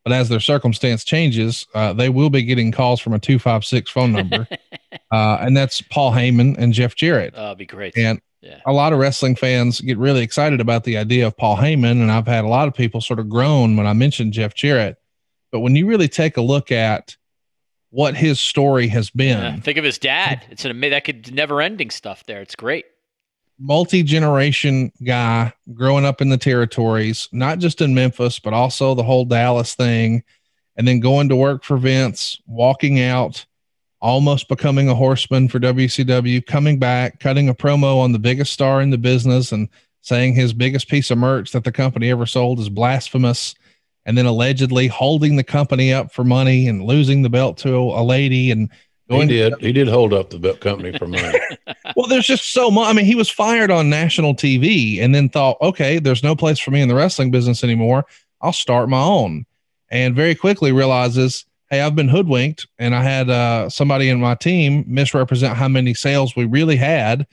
but as their circumstance changes, they will be getting calls from a 256 phone number. And that's Paul Heyman and Jeff Jarrett. That'd be great. And yeah, a lot of wrestling fans get really excited about the idea of Paul Heyman. And I've had a lot of people sort of groan when I mentioned Jeff Jarrett, but when you really take a look at what his story has been, think of his dad. It's that could never ending stuff there. It's great. Multi-generation guy growing up in the territories, not just in Memphis, but also the whole Dallas thing. And then going to work for Vince, walking out, almost becoming a horseman for WCW, coming back, cutting a promo on the biggest star in the business and saying his biggest piece of merch that the company ever sold is blasphemous. And then allegedly holding the company up for money and losing the belt to a lady and He did hold up the company for money. Well, there's just so much. I mean, he was fired on national TV and then thought, okay, there's no place for me in the wrestling business anymore. I'll start my own. And very quickly realizes, hey, I've been hoodwinked. And I had somebody in my team misrepresent how many sales we really had.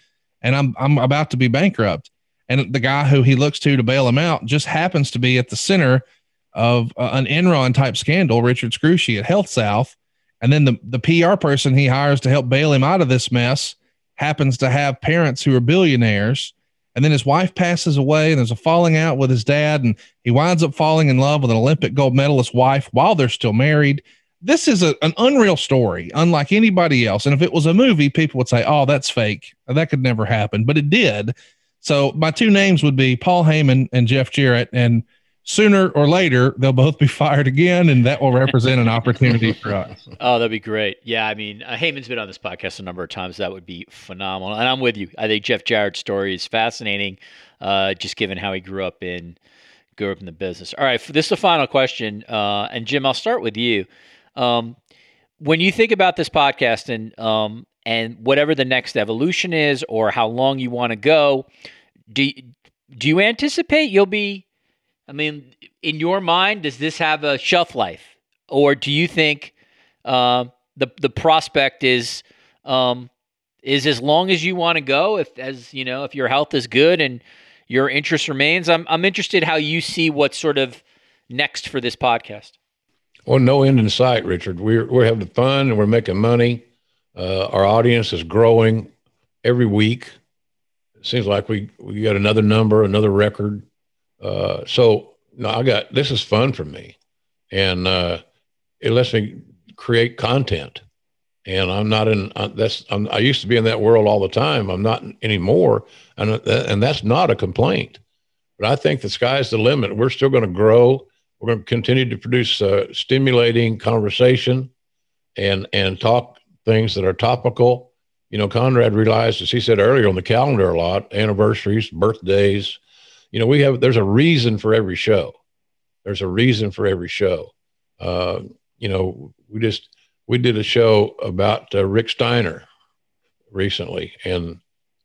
And I'm about to be bankrupt. And the guy who he looks to bail him out just happens to be at the center of an Enron type scandal, Richard Scrushy at HealthSouth. And then the PR person he hires to help bail him out of this mess happens to have parents who are billionaires. And then his wife passes away and there's a falling out with his dad. And he winds up falling in love with an Olympic gold medalist wife while they're still married. This is an unreal story, unlike anybody else. And if it was a movie, people would say, oh, that's fake. That could never happen, but it did. So my two names would be Paul Heyman and Jeff Jarrett. And sooner or later, they'll both be fired again, and that will represent an opportunity for us. Oh, that'd be great. Yeah, I mean, Heyman's been on this podcast a number of times. That would be phenomenal. And I'm with you. I think Jeff Jarrett's story is fascinating, just given how he grew up in the business. All right, this is the final question. And Jim, I'll start with you. When you think about this podcast and whatever the next evolution is or how long you want to go, do you anticipate you'll be... I mean, in your mind, does this have a shelf life, or do you think the prospect is as long as you want to go? If your health is good and your interest remains, I'm interested how you see what's sort of next for this podcast. Well, no end in sight, Richard. We're having fun and we're making money. Our audience is growing every week. It seems like we got another number, another record. This is fun for me, and it lets me create content. And I used to be in that world all the time. I'm not anymore. And that's not a complaint, but I think the sky's the limit. We're still going to grow. We're going to continue to produce stimulating conversation and talk things that are topical. You know, Conrad realized, as he said earlier, on the calendar a lot, anniversaries, birthdays. You know, there's a reason for every show. You know, we did a show about Rick Steiner recently, and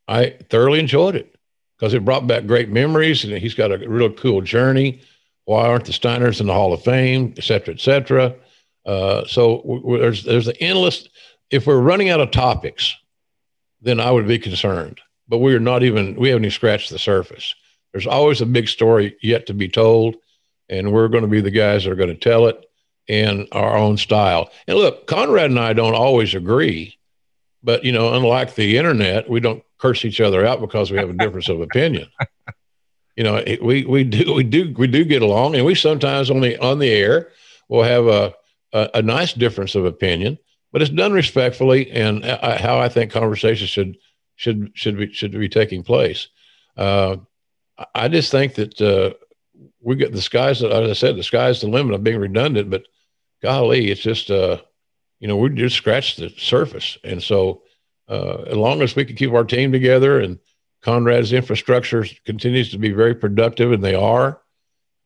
I thoroughly enjoyed it because it brought back great memories, and he's got a real cool journey. Why aren't the Steiners in the Hall of Fame, et cetera, et cetera? So there's an endless, if we're running out of topics, then I would be concerned, but we haven't even scratched the surface. There's always a big story yet to be told, and we're going to be the guys that are going to tell it in our own style. And look, Conrad and I don't always agree, but, you know, unlike the internet, we don't curse each other out because we have a difference of opinion. You know, we do get along, and we sometimes only on the air will have a nice difference of opinion, but it's done respectfully, and how I think conversations should be taking place. I just think that we get the skies. As I said, the sky's the limit. I'm being redundant, but golly, it's just you know, we just scratched the surface. And so, as long as we can keep our team together and Conrad's infrastructure continues to be very productive, and they are,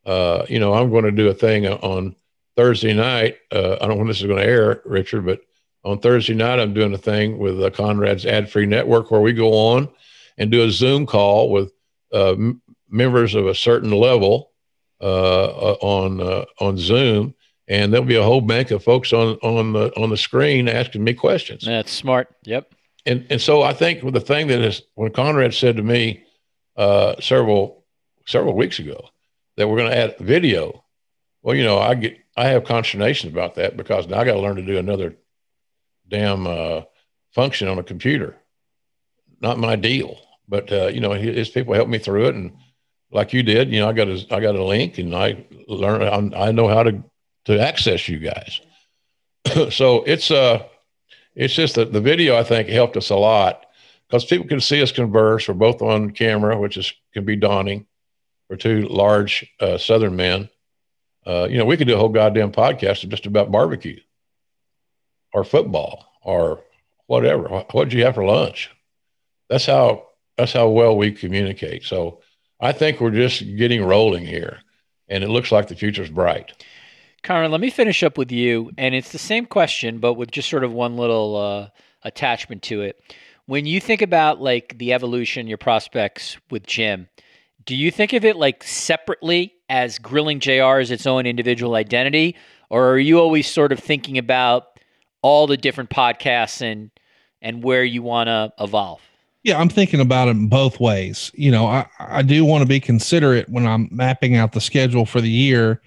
you know, I'm going to do a thing on Thursday night. I don't know when this is going to air, Richard, but on Thursday night, I'm doing a thing with Conrad's ad-free network where we go on and do a Zoom call with members of a certain level on Zoom, and there'll be a whole bank of folks on the screen asking me questions. That's smart. Yep. And so I think the thing that is, when Conrad said to me several weeks ago that we're going to add video, well, you know, I have consternation about that because now I got to learn to do another damn function on a computer. Not my deal. But, you know, his people helped me through it. And like you did, you know, I got a link and I learned, I know how to access you guys. So it's just that the video, I think, helped us a lot because people can see us converse. We're both on camera, which can be daunting for two large Southern men. You know, we could do a whole goddamn podcast just about barbecue or football or whatever. What'd you have for lunch? That's how well we communicate. So I think we're just getting rolling here, and it looks like the future's bright. Conrad, let me finish up with you. And it's the same question, but with just sort of one little attachment to it. When you think about like the evolution, your prospects with Jim, do you think of it like separately as Grilling JR as its own individual identity? Or are you always sort of thinking about all the different podcasts and where you want to evolve? Yeah, I'm thinking about it in both ways. You know, I do want to be considerate when I'm mapping out the schedule for the year,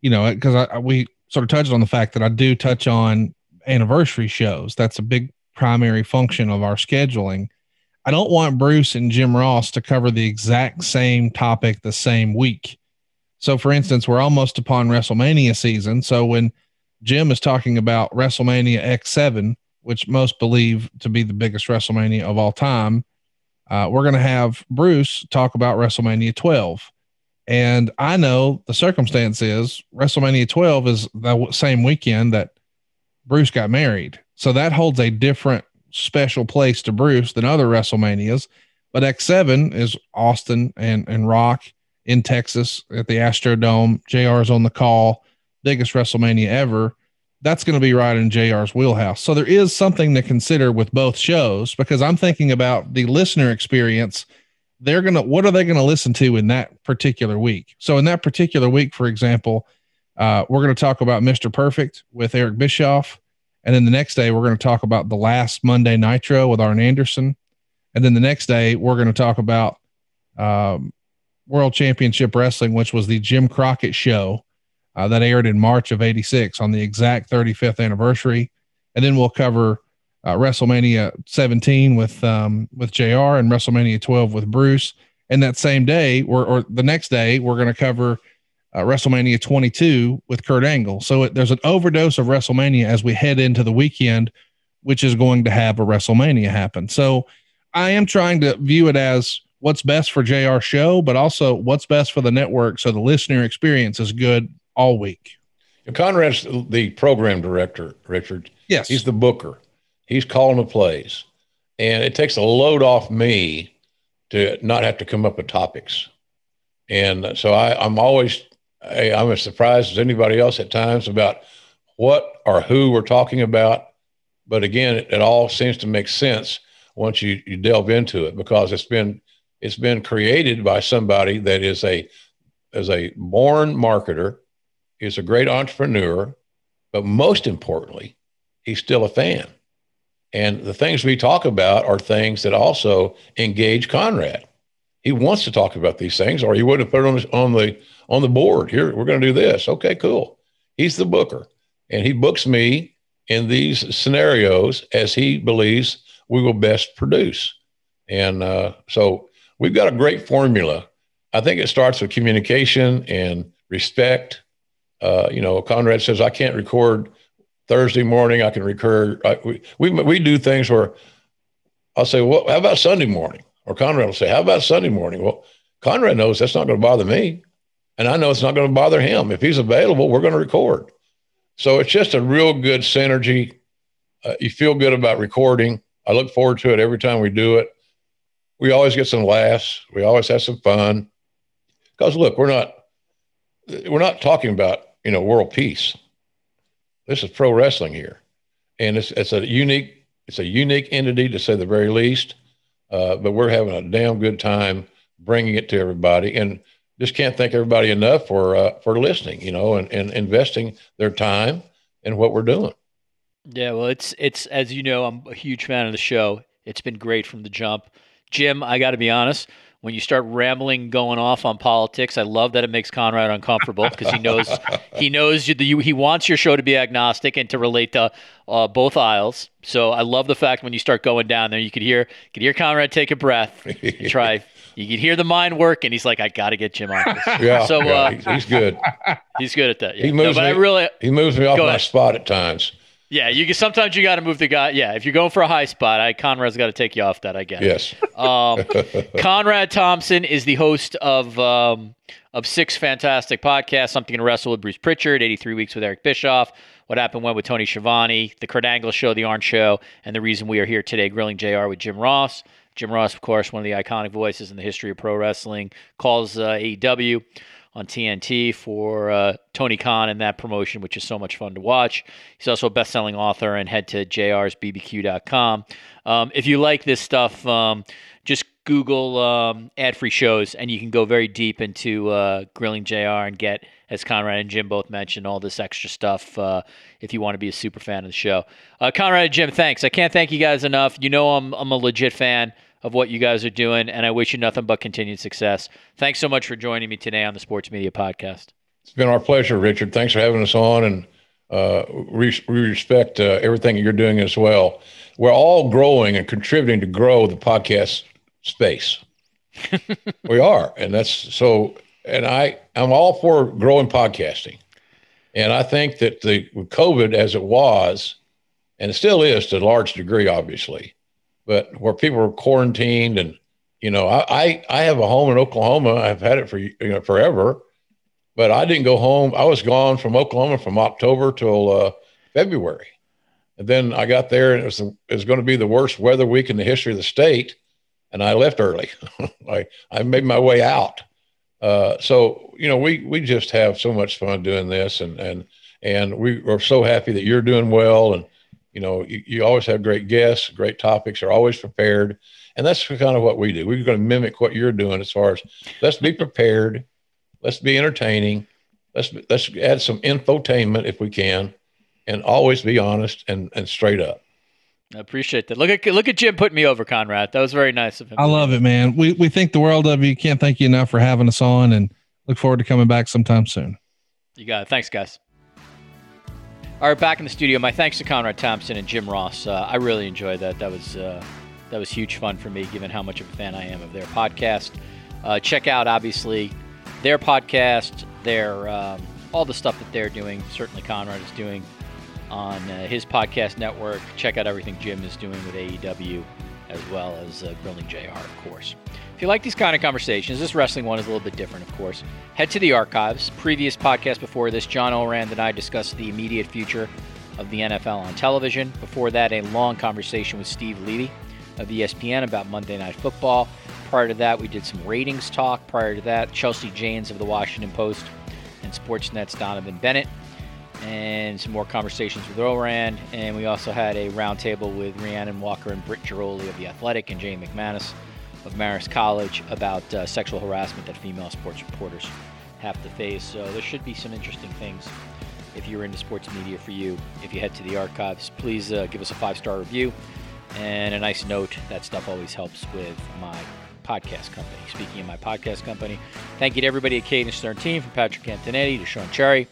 you know, because we sort of touched on the fact that I do touch on anniversary shows. That's a big primary function of our scheduling. I don't want Bruce and Jim Ross to cover the exact same topic the same week. So for instance, we're almost upon WrestleMania season. So when Jim is talking about WrestleMania X7, which most believe to be the biggest WrestleMania of all time, we're going to have Bruce talk about WrestleMania 12. And I know the circumstance is WrestleMania 12 is the same weekend that Bruce got married. So that holds a different special place to Bruce than other WrestleManias. But X7 is Austin and Rock in Texas at the Astrodome. JR's on the call, biggest WrestleMania ever. That's going to be right in JR's wheelhouse. So there is something to consider with both shows, because I'm thinking about the listener experience. They're going to, what are they going to listen to in that particular week? So in that particular week, for example, we're going to talk about Mr. Perfect with Eric Bischoff. And then the next day we're going to talk about the last Monday Nitro with Arn Anderson. And then the next day we're going to talk about, World Championship Wrestling, which was the Jim Crockett show that aired in March of '86 on the exact 35th anniversary. And then we'll cover WrestleMania 17 with JR and WrestleMania 12 with Bruce. And that same day, or the next day, we're going to cover WrestleMania 22 with Kurt Angle. So there's an overdose of WrestleMania as we head into the weekend, which is going to have a WrestleMania happen. So I am trying to view it as what's best for JR's show, but also what's best for the network. So the listener experience is good all week. Conrad's the program director, Richard. Yes. He's the booker. He's calling the plays, and it takes a load off me to not have to come up with topics. And so I'm as surprised as anybody else at times about what or who we're talking about. But again, it all seems to make sense once you delve into it, because it's been created by somebody that is a born marketer, is a great entrepreneur, but most importantly, he's still a fan. And the things we talk about are things that also engage Conrad. He wants to talk about these things, or he wouldn't have put it on the board. Here, we're going to do this. Okay, cool. He's the booker, and he books me in these scenarios as he believes we will best produce. And so we've got a great formula. I think it starts with communication and respect. Conrad says, I can't record Thursday morning. I can record. We do things where I'll say, well, how about Sunday morning? Or Conrad will say, how about Sunday morning? Well, Conrad knows that's not going to bother me. And I know it's not going to bother him. If he's available, we're going to record. So it's just a real good synergy. You feel good about recording. I look forward to it every time we do it. We always get some laughs. We always have some fun. Because look, we're not talking about, world peace. This is pro wrestling here. And it's a unique entity, to say the very least. But we're having a damn good time bringing it to everybody, and just can't thank everybody enough for listening, and investing their time in what we're doing. Yeah. Well, it's, as you know, I'm a huge fan of the show. It's been great from the jump. Jim, I got to be honest, when you start rambling, going off on politics, I love that it makes Conrad uncomfortable, because he knows he wants your show to be agnostic and to relate to both aisles. So I love the fact when you start going down there, you could hear Conrad take a breath. You could hear the mind work, and he's like, I got to get Jim on this. Yeah, so he's good. He's good at that. Yeah. He moves me off my spot at times. Yeah, sometimes you got to move the guy. Yeah, if you're going for a high spot, Conrad's got to take you off that, I guess. Yes. Conrad Thompson is the host of six fantastic podcasts: Something to Wrestle with Bruce Pritchard, 83 Weeks with Eric Bischoff, What Happened When with Tony Schiavone, The Kurt Angle Show, The Arn Show, and the reason we are here today, Grilling JR with Jim Ross. Jim Ross, of course, one of the iconic voices in the history of pro wrestling, calls AEW on TNT for Tony Khan and that promotion, which is so much fun to watch. He's also a best-selling author, and head to jrbbq.com. If you like this stuff, just Google ad-free shows, and you can go very deep into Grilling JR and get, as Conrad and Jim both mentioned, all this extra stuff if you want to be a super fan of the show. Conrad and Jim, thanks. I can't thank you guys enough. I'm a legit fan of what you guys are doing, and I wish you nothing but continued success. Thanks so much for joining me today on the Sports Media Podcast. It's been our pleasure, Richard. Thanks for having us on, and we respect everything you're doing as well. We're all growing and contributing to grow the podcast space. We are. And that's so, and I'm all for growing podcasting. And I think that the COVID as it was, and it still is to a large degree, obviously, but where people are quarantined and, you know, I have a home in Oklahoma. I've had it for forever, but I didn't go home. I was gone from Oklahoma from October till February. And then I got there and it was going to be the worst weather week in the history of the state. And I left early. I made my way out. So, you know, we just have so much fun doing this and we are so happy that you're doing well. And, you know, you always have great guests, great topics, are always prepared. And that's kind of what we do. We're going to mimic what you're doing as far as let's be prepared. Let's be entertaining. Let's add some infotainment if we can, and always be honest and straight up. I appreciate that. Look at Jim putting me over, Conrad. That was very nice of him. I love it, man. We think the world of you. Can't thank you enough for having us on, and look forward to coming back sometime soon. You got it. Thanks, guys. All right, back in the studio. My thanks to Conrad Thompson and Jim Ross. I really enjoyed that. That was huge fun for me, given how much of a fan I am of their podcast. Check out, obviously, their podcast, their all the stuff that they're doing. Certainly, Conrad is doing on his podcast network. Check out everything Jim is doing with AEW, as well as Grilling JR, of course. If you like these kind of conversations, this wrestling one is a little bit different, of course. Head to the archives. Previous podcast before this, John Orand and I discussed the immediate future of the NFL on television. Before that, a long conversation with Steve Levy of ESPN about Monday Night Football. Prior to that, we did some ratings talk. Prior to that, Chelsea Janes of the Washington Post and Sportsnet's Donovan Bennett, and some more conversations with Orand. And we also had a roundtable with Rhiannon Walker and Britt Giroli of The Athletic and Jane McManus of Marist College about sexual harassment that female sports reporters have to face. So there should be some interesting things if you're into sports media for you. If you head to the archives, please give us a 5-star review and a nice note. That stuff always helps with my podcast company. Speaking of my podcast company, thank you to everybody at Cadence 13, from Patrick Antonetti to Sean Cherry,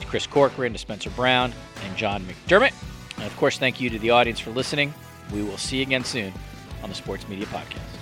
to Chris Corcoran, to Spencer Brown, and John McDermott. And of course, thank you to the audience for listening. We will see you again soon on the Sports Media Podcast.